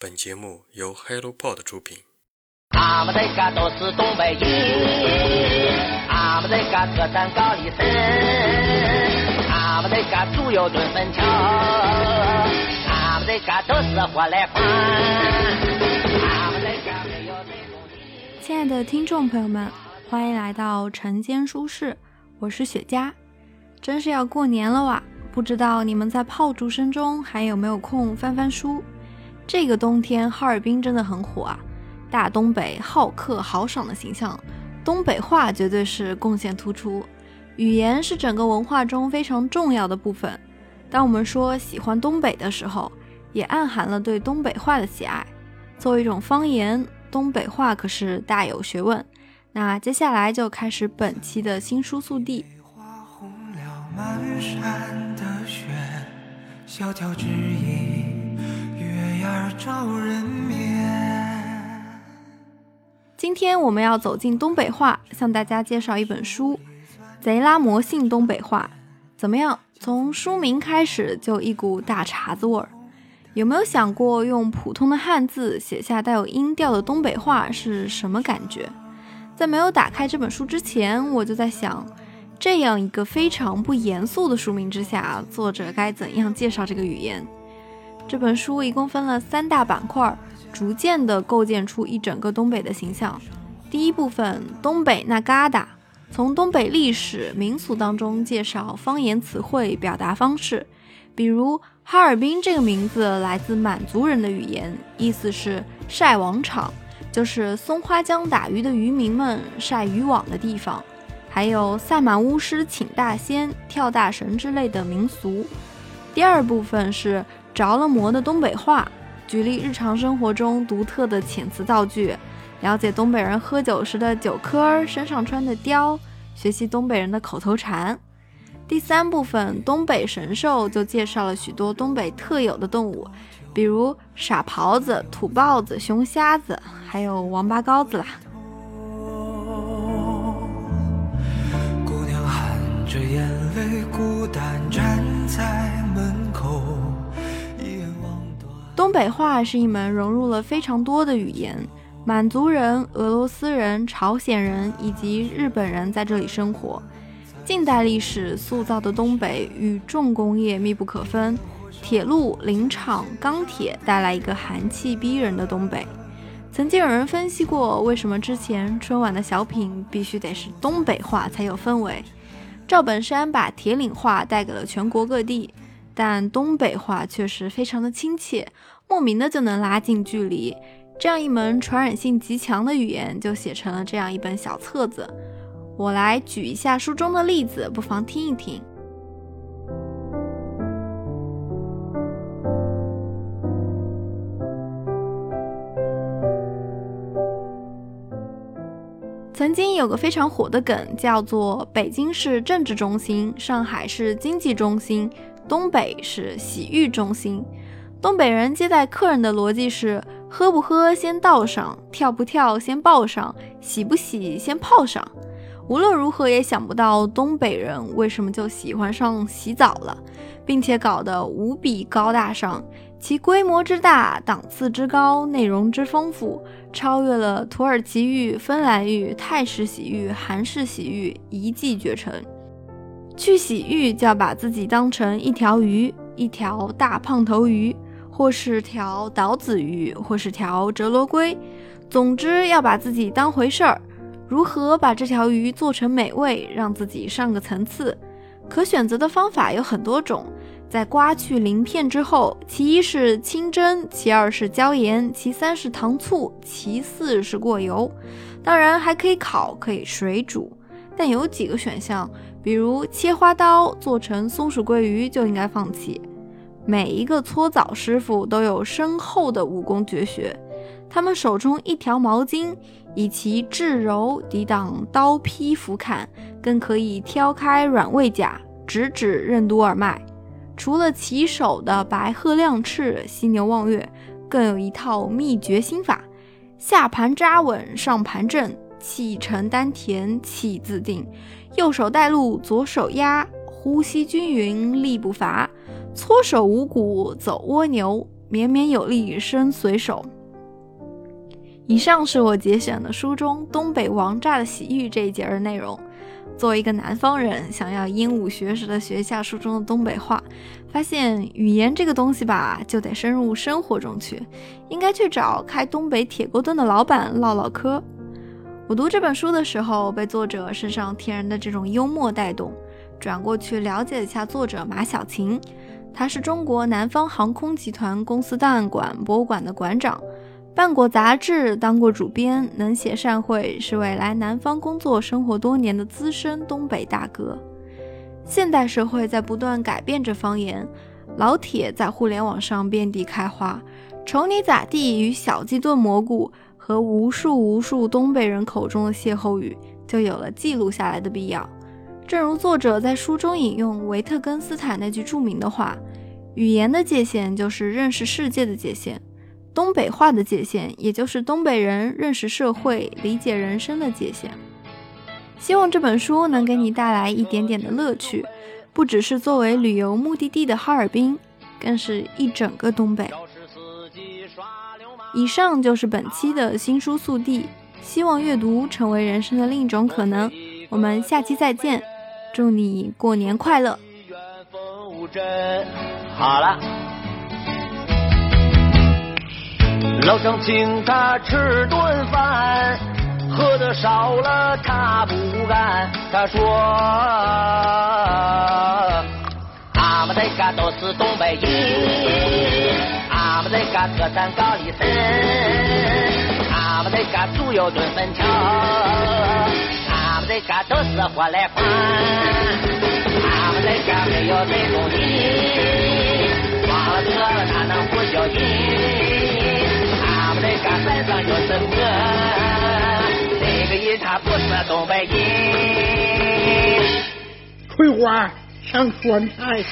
本节目由 HelloPod 出品。俺们这个都是东北人，俺们这个特产高丽参，俺们这个猪油炖粉条，俺们这个都是活来款，俺们这个没有内容。亲爱的听众朋友们，欢迎来到晨间书室，我是雪佳。真是要过年了哇，不知道你们在炮竹声中还有没有空翻翻书。这个冬天哈尔滨真的很火啊，大东北好客豪爽的形象，东北话绝对是贡献突出。语言是整个文化中非常重要的部分，当我们说喜欢东北的时候，也暗含了对东北话的喜爱。作为一种方言，东北话可是大有学问。那接下来就开始本期的新书速递。花红了满山的雪，萧条之意今天我们要走进东北话，向大家介绍一本书，贼拉魔性东北话。怎么样，从书名开始就一股大碴子味儿。有没有想过用普通的汉字写下带有音调的东北话是什么感觉？在没有打开这本书之前，我就在想，这样一个非常不严肃的书名之下，作者该怎样介绍这个语言？这本书一共分了3大板块，逐渐地构建出一整个东北的形象。第一部分，东北那旮瘩，从东北历史民俗当中介绍方言词汇表达方式，比如哈尔滨这个名字来自满族人的语言，意思是晒网场，就是松花江打鱼的渔民们晒渔网的地方，还有萨满巫师请大仙、跳大神之类的民俗。第二部分是着了魔的东北话，举例日常生活中独特的遣词造句，了解东北人喝酒时的酒嗑，身上穿的貂，学习东北人的口头禅。第三部分，东北神兽，就介绍了许多东北特有的动物，比如傻狍子、土豹子、熊瞎子，还有王八羔子啦。姑娘含着眼泪，孤单站在门口。东北话是一门融入了非常多的语言，满族人、俄罗斯人、朝鲜人以及日本人在这里生活。近代历史塑造的东北与重工业密不可分，铁路、林场、钢铁带来一个寒气逼人的东北。曾经有人分析过，为什么之前春晚的小品必须得是东北话才有氛围。赵本山把铁岭话带给了全国各地，但东北话确实非常的亲切，莫名的就能拉近距离。这样一门传染性极强的语言就写成了这样一本小册子。我来举一下书中的例子，不妨听一听。曾经有个非常火的梗，叫做北京市政治中心，上海市经济中心，东北是洗浴中心。东北人接待客人的逻辑是，喝不喝先倒上，跳不跳先抱上，洗不洗先泡上。无论如何也想不到东北人为什么就喜欢上洗澡了，并且搞得无比高大上，其规模之大，档次之高，内容之丰富，超越了土耳其浴、芬兰浴、泰式洗浴、韩式洗浴，一骑绝尘。去洗浴就要把自己当成一条鱼，一条大胖头鱼，或是条岛子鱼，或是条折罗龟，总之要把自己当回事儿。如何把这条鱼做成美味，让自己上个层次？可选择的方法有很多种，在刮去鳞片之后，其一是清蒸，其二是椒盐，其三是糖醋，其四是过油。当然还可以烤，可以水煮，但有几个选项，比如切花刀做成松鼠桂鱼就应该放弃。每一个搓澡师傅都有深厚的武功绝学，他们手中一条毛巾，以其至柔抵挡刀劈斧砍，更可以挑开软胃甲，直指任督二脉。除了起手的白鹤亮翅、犀牛望月，更有一套秘诀心法，下盘扎稳，上盘正，气沉丹田，气自定，右手带路，左手压，呼吸均匀，力不乏，搓手五谷走蜗牛，绵绵有力与身随手。以上是我节选的书中东北王炸的洗浴这一节的内容。作为一个南方人，想要鹦鹉学舌的学下书中的东北话，发现语言这个东西吧，就得深入生活中去，应该去找开东北铁锅炖的老板唠唠嗑。我读这本书的时候，被作者身上天然的这种幽默带动，转过去了解一下作者马晓晴。他是中国南方航空集团公司档案馆博物馆的馆长，办过杂志，当过主编，能写善会，是位来南方工作生活多年的资深东北大哥。现代社会在不断改变着方言，老铁在互联网上遍地开花，瞅你咋地与小鸡炖蘑菇和无数东北人口中的歇后语就有了记录下来的必要。正如作者在书中引用维特根斯坦那句著名的话，语言的界限就是认识世界的界限，东北话的界限也就是东北人认识社会理解人生的界限。希望这本书能给你带来一点点的乐趣，不只是作为旅游目的地的哈尔滨，更是一整个东北。以上就是本期的新书速递，希望阅读成为人生的另一种可能，我们下期再见，祝你过年快乐。好了，老乡请他吃顿饭，喝的少了他不干，他说俺们这个都是东北人，俺们这个特产高丽参，俺们这个猪油炖粉条，俺们这个都是活来款，俺们这个没有这种人，忘了喝了他能不小心，俺们这个山上有什么？这个人他不是东北人。葵花上酸菜。